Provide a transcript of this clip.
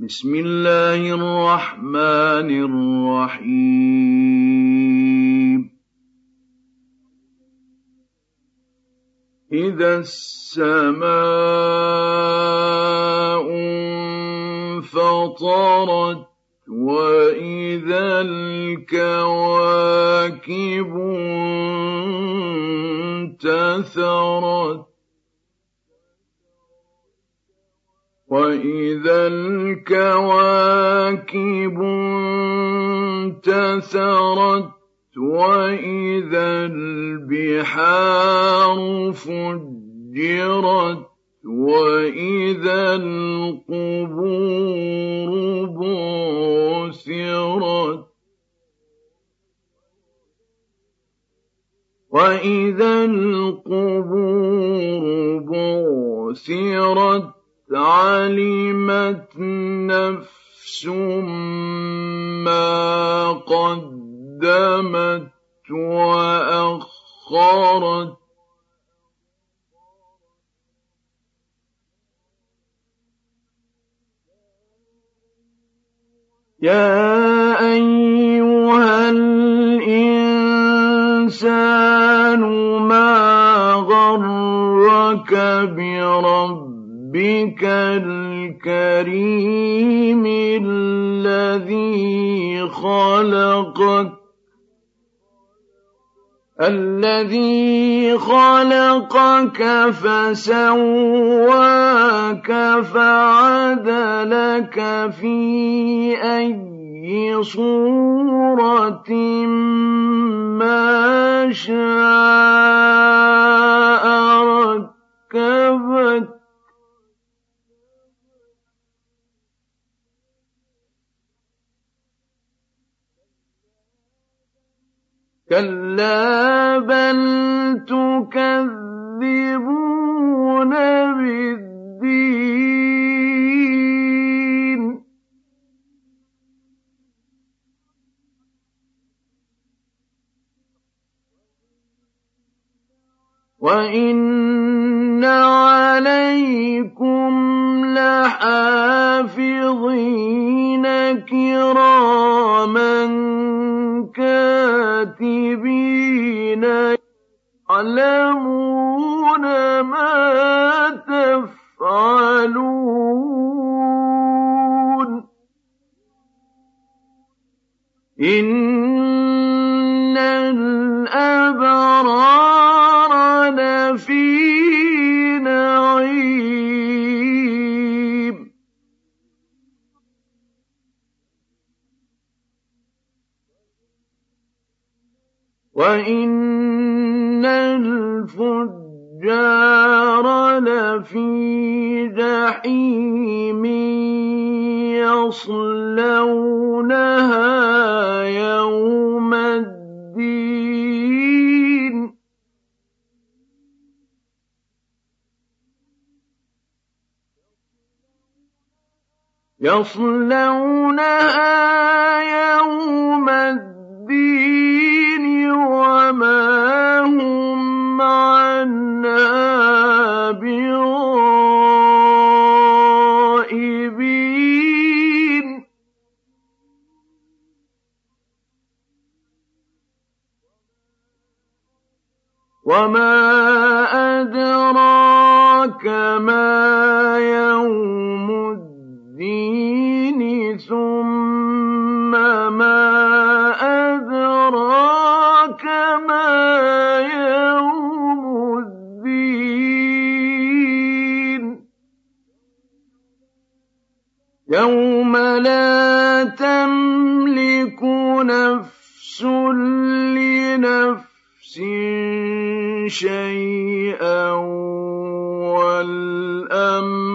بسم الله الرحمن الرحيم إذا السماء انفطرت وإذا الكواكب انتثرت وإذا البحار فجرت وإذا القبور بعثرت علمت نفس ما قدمت وأخرت يا أيها الإنسان ما غرك بربك الكريم الذي خلقك فسواك فعدلك في أي صورة ما شاء ركبك كلا بل تكذبون بالدين وإن عليكم لحافظين كراما كاتبين يعلمون ما تفعلون إن الأبرار لفي نعيم وإن الفجار لفي جحيم يصلونها يوم الدين وما هم عنها بغائبين وما أدراك ما يوم الدين ثم ما أدراك كما يوم الدين يوم لا تملك نفس لنفس شيئا والأمر